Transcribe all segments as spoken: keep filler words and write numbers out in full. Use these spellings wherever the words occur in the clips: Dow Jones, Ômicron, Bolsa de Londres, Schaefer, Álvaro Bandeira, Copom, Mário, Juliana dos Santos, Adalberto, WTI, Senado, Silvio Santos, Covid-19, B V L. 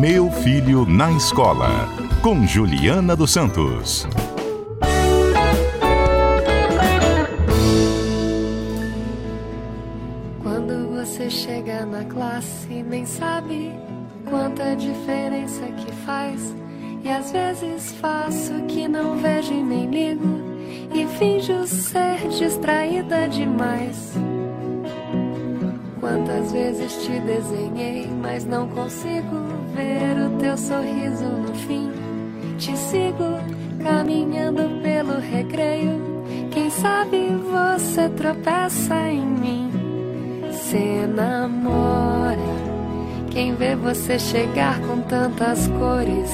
Meu Filho na Escola, com Juliana dos Santos. Quando você chega na classe, nem sabe quanta diferença que faz. E às vezes faço que não vejo e nem ligo, e finjo ser distraída demais. Quantas vezes te desenhei, mas não consigo ver o teu sorriso no fim. Te sigo caminhando pelo recreio, quem sabe você tropeça em mim. Se namora quem vê você chegar com tantas cores,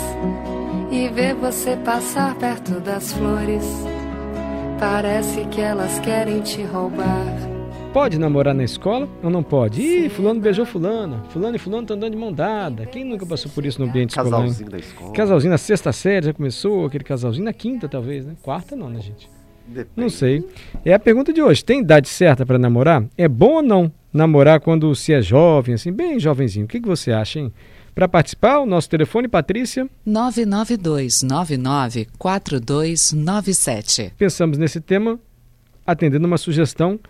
e vê você passar perto das flores. Parece que elas querem te roubar. Pode namorar na escola ou não pode? Ih, fulano beijou fulana, fulano e fulano estão andando de mão dada. Quem nunca passou por isso no ambiente escolar? Casalzinho da escola. Casalzinho na sexta série já começou, aquele casalzinho na quinta talvez, né? Quarta não, né, gente? Depende. Não sei. É a pergunta de hoje. Tem idade certa para namorar? É bom ou não namorar quando se é jovem, assim, bem jovenzinho? O que, que você acha, hein? Para participar, o nosso telefone, Patrícia? nove nove dois nove nove quatro dois nove sete. Pensamos nesse tema atendendo uma sugestão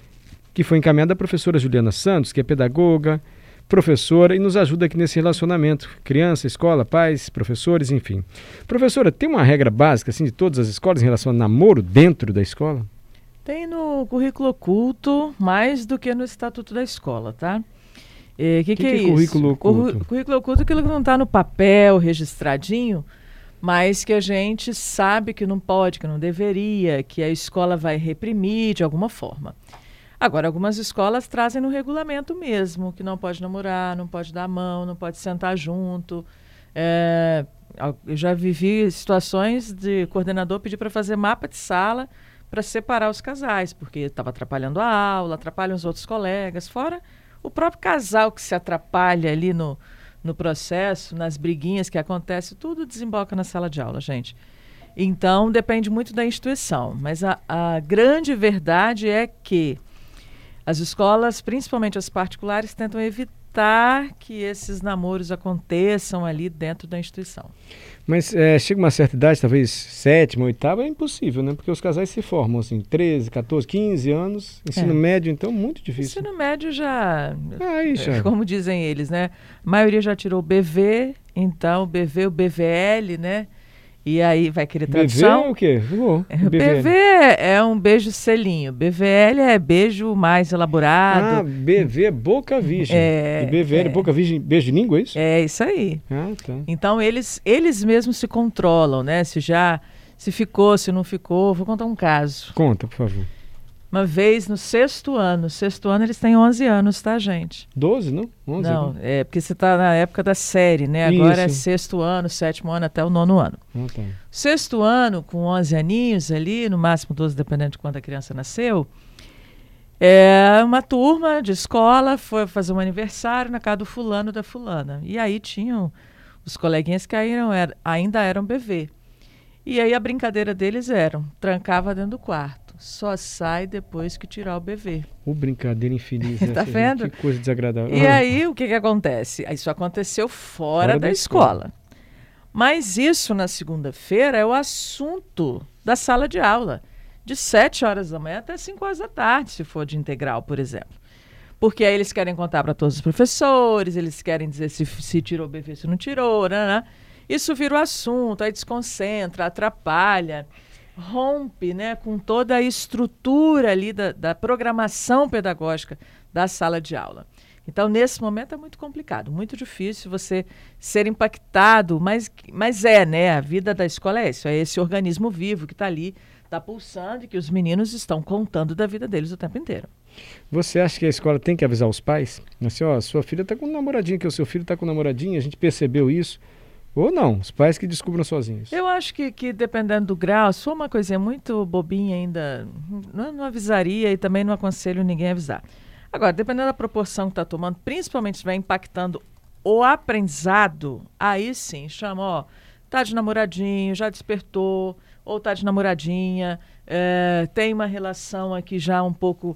que foi encaminhada à professora Juliana Santos, que é pedagoga, professora, e nos ajuda aqui nesse relacionamento. Criança, escola, pais, professores, enfim. Professora, tem uma regra básica assim, de todas as escolas em relação ao namoro dentro da escola? Tem no currículo oculto, mais do que no estatuto da escola, tá? O que, que, que é, que é isso? Currículo oculto? Curr- currículo oculto é aquilo que não está no papel, registradinho, mas que a gente sabe que não pode, que não deveria, que a escola vai reprimir de alguma forma. Agora, algumas escolas trazem no regulamento mesmo, que não pode namorar, não pode dar a mão, não pode sentar junto. É, eu já vivi situações de coordenador pedir para fazer mapa de sala para separar os casais, porque estava atrapalhando a aula, atrapalha os outros colegas, fora o próprio casal que se atrapalha ali no, no processo, nas briguinhas que acontecem, tudo desemboca na sala de aula, gente. Então, depende muito da instituição, mas a, a grande verdade é que as escolas, principalmente as particulares, tentam evitar que esses namoros aconteçam ali dentro da instituição. Mas é, chega uma certa idade, talvez sétima, oitava, é impossível, né? Porque os casais se formam, assim, treze, catorze, quinze anos. Ensino é. médio, então, muito difícil. Ensino médio já, Aí, já, como dizem eles, né? A maioria já tirou o B V, então o B V, o B V L, né? E aí vai querer tradução? B V é o quê? Uou, B V é um beijo selinho. B V L é beijo mais elaborado. Ah, B V é boca virgem. É, e B V L é boca virgem, beijo de língua, é isso? É isso aí. Ah, tá. Então eles, eles mesmos se controlam, né? Se já, se ficou, se não ficou. Vou contar um caso. Conta, por favor. Uma vez no sexto ano. Sexto ano eles têm onze anos, tá, gente? doze, não? onze, não, né? É porque você está na época da série, né? Isso. Agora é sexto ano, sétimo ano, até o nono ano. Okay. Sexto ano, com onze aninhos ali, no máximo doze, dependendo de quando a criança nasceu, é uma turma de escola foi fazer um aniversário na casa do fulano da fulana. E aí tinham os coleguinhas que ainda eram bebê. E aí a brincadeira deles era, trancava dentro do quarto. Só sai depois que tirar o B V. O brincadeira infeliz. Tá vendo? Que coisa desagradável. E ah. aí, o que que acontece? Isso aconteceu fora, fora da, da escola. escola. Mas isso, na segunda-feira, é o assunto da sala de aula. De sete horas da manhã até cinco horas da tarde, se for de integral, por exemplo. Porque aí eles querem contar para todos os professores, eles querem dizer se, se tirou o B V, se não tirou. Né? Isso vira o assunto, aí desconcentra, atrapalha. Rompe, né, com toda a estrutura ali da, da programação pedagógica da sala de aula. Então, nesse momento é muito complicado, muito difícil você ser impactado, mas, mas é, né, a vida da escola é isso, é esse organismo vivo que está ali, está pulsando e que os meninos estão contando da vida deles o tempo inteiro. Você acha que a escola tem que avisar os pais? Assim, ó, sua filha está com um namoradinho, que o seu filho está com um namoradinho, a gente percebeu isso. Ou não, os pais que descubram sozinhos. Eu acho que, que dependendo do grau, se for uma coisinha muito bobinha ainda, não, não avisaria e também não aconselho ninguém a avisar. Agora, dependendo da proporção que está tomando, principalmente se estiver impactando o aprendizado, aí sim, chama, ó, tá de namoradinho, já despertou, ou tá de namoradinha, é, tem uma relação aqui já um pouco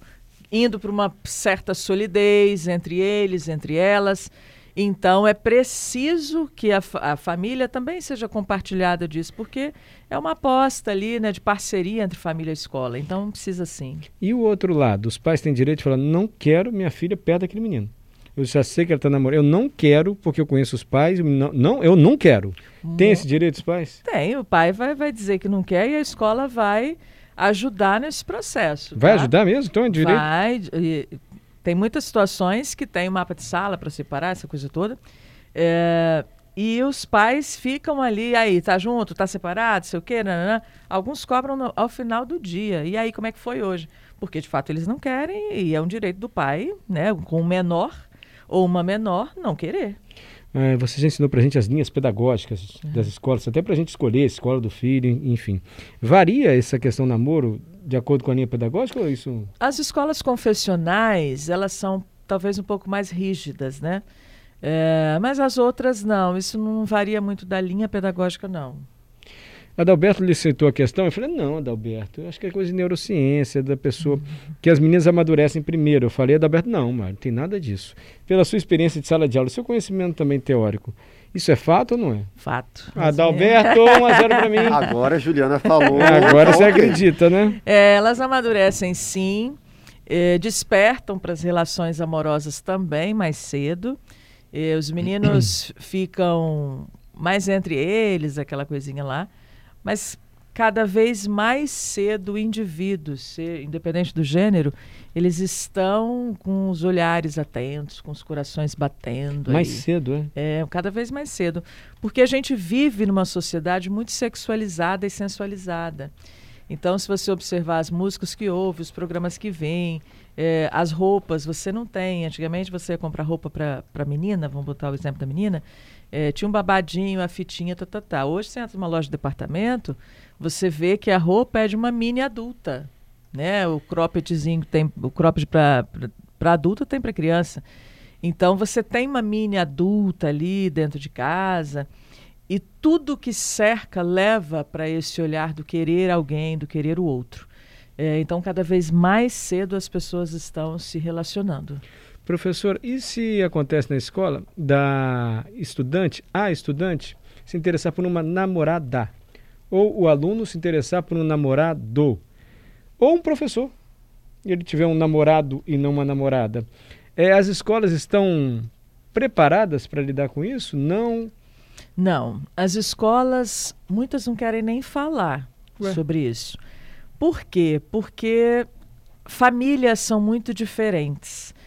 indo para uma certa solidez entre eles, entre elas. Então, é preciso que a, a família também seja compartilhada disso, porque é uma aposta ali, né, de parceria entre família e escola. Então, precisa sim. E o outro lado, os pais têm direito de falar, não quero minha filha perto daquele menino. Eu já sei que ela está namorando. Eu não quero, porque eu conheço os pais. Não, não eu não quero. Não. Tem esse direito os pais? Tem. O pai vai, vai dizer que não quer e a escola vai ajudar nesse processo. Vai, tá? Ajudar mesmo? Então é direito? Vai. E, tem muitas situações que tem o mapa de sala para separar, essa coisa toda. É, e os pais ficam ali, aí, tá junto, tá separado, sei o quê, nananã. Alguns cobram no, ao final do dia. E aí, como é que foi hoje? Porque, de fato, eles não querem e é um direito do pai, né, com o menor ou uma menor, não querer. É, você já ensinou para a gente as linhas pedagógicas é. das escolas, até para a gente escolher a escola do filho, enfim. Varia essa questão do namoro de acordo com a linha pedagógica ou isso? As escolas confessionais, elas são talvez um pouco mais rígidas, né? É, mas as outras não, isso não varia muito da linha pedagógica, não. Adalberto lhe citou a questão, eu falei, não, Adalberto, eu acho que é coisa de neurociência, da pessoa, uhum. que as meninas amadurecem primeiro. Eu falei, Adalberto, não, Mário, não tem nada disso. Pela sua experiência de sala de aula, seu conhecimento também teórico, isso é fato ou não é? Fato. Adalberto, um a zero para mim. Agora a Juliana falou. Agora você acredita, né? É, elas amadurecem sim, eh, despertam para as relações amorosas também mais cedo. Eh, os meninos ficam mais entre eles, aquela coisinha lá. Mas cada vez mais cedo o indivíduo, se, independente do gênero, eles estão com os olhares atentos, com os corações batendo. Mais aí. Cedo, é? É, cada vez mais cedo. Porque a gente vive numa sociedade muito sexualizada e sensualizada. Então, se você observar as músicas que ouve, os programas que vêm, é, as roupas, você não tem. Antigamente, você ia comprar roupa para a menina, vamos botar o exemplo da menina, É, tinha um babadinho, a fitinha, tá, tá, tá. Hoje você entra numa loja de departamento, você vê que a roupa é de uma mini adulta, né? O croppedzinho tem, o cropped para para adulta tem para criança. Então você tem uma mini adulta ali dentro de casa e tudo que cerca leva para esse olhar do querer alguém, do querer o outro. É, então cada vez mais cedo as pessoas estão se relacionando. Professor, e se acontece na escola da estudante, a estudante, se interessar por uma namorada? Ou o aluno se interessar por um namorado? Ou um professor, e ele tiver um namorado e não uma namorada? É, as escolas estão preparadas para lidar com isso? Não? Não. As escolas, muitas não querem nem falar Ué. sobre isso. Por quê? Porque famílias são muito diferentes.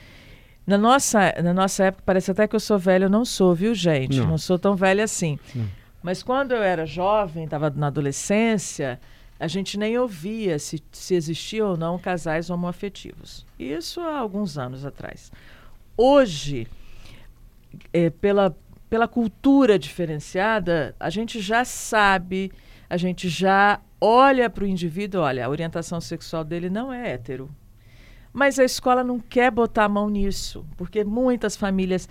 Na nossa, na nossa época, parece até que eu sou velha, eu não sou, viu, gente? Não, não sou tão velha assim. Não. Mas quando eu era jovem, estava na adolescência, a gente nem ouvia se, se existiam ou não casais homoafetivos. Isso há alguns anos atrás. Hoje, é, pela, pela cultura diferenciada, a gente já sabe, a gente já olha para o indivíduo, olha, a orientação sexual dele não é hétero. Mas a escola não quer botar a mão nisso, porque muitas famílias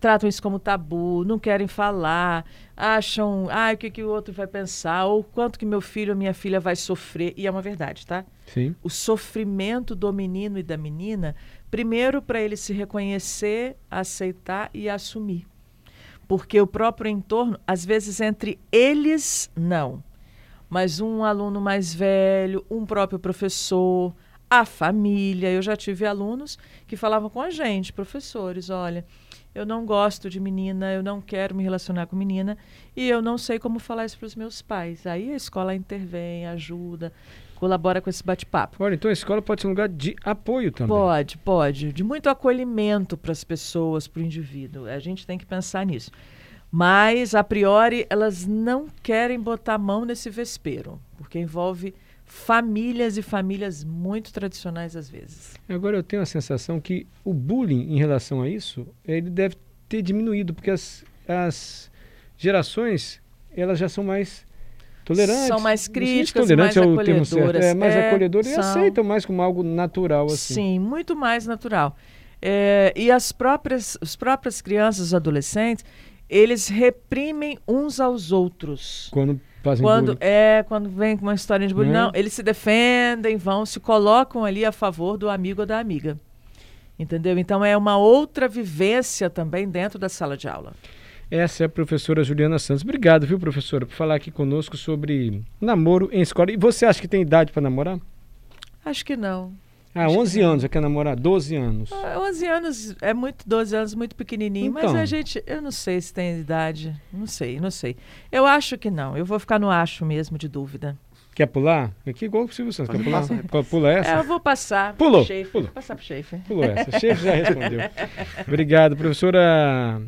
tratam isso como tabu, não querem falar, acham, ah, o que, que o outro vai pensar, ou quanto que meu filho ou minha filha vai sofrer, e é uma verdade, tá? Sim. O sofrimento do menino e da menina, primeiro para ele se reconhecer, aceitar e assumir. Porque o próprio entorno, às vezes entre eles, não. Mas um aluno mais velho, um próprio professor... A família, eu já tive alunos que falavam com a gente, professores, olha, eu não gosto de menina, eu não quero me relacionar com menina e eu não sei como falar isso para os meus pais. Aí a escola intervém, ajuda, colabora com esse bate-papo. Olha, então a escola pode ser um lugar de apoio também. Pode, pode, de muito acolhimento para as pessoas, para o indivíduo, a gente tem que pensar nisso. Mas, a priori, elas não querem botar a mão nesse vespeiro, porque envolve... famílias e famílias muito tradicionais às vezes. Agora eu tenho a sensação que o bullying em relação a isso, ele deve ter diminuído, porque as, as gerações, elas já são mais tolerantes. São mais críticas, mais acolhedoras. É, mais é, acolhedoras e aceitam mais como algo natural. Assim. Sim, muito mais natural. É, e as próprias, as próprias crianças, os adolescentes, eles reprimem uns aos outros. Quando fazem quando, é, quando vem com uma história de bullying, é. não, eles se defendem, vão, se colocam ali a favor do amigo ou da amiga. Entendeu? Então é uma outra vivência também dentro da sala de aula. Essa é a professora Juliana Santos. Obrigado, viu, professora, por falar aqui conosco sobre namoro em escola. E você acha que tem idade para namorar? Acho que não. Ah, acho onze que... anos, já quer namorar? doze anos. Ah, onze anos é muito, doze anos, muito pequenininho. Então. Mas a gente, eu não sei se tem idade. Não sei, não sei. Eu acho que não. Eu vou ficar no acho mesmo, de dúvida. Quer pular? Aqui igual o Silvio Santos. Quer pular? Pula essa? É, eu vou passar. Pulou. Pulou. Vou passar pro Schaefer. Pulou essa. Schaefer já respondeu. Obrigado, professora...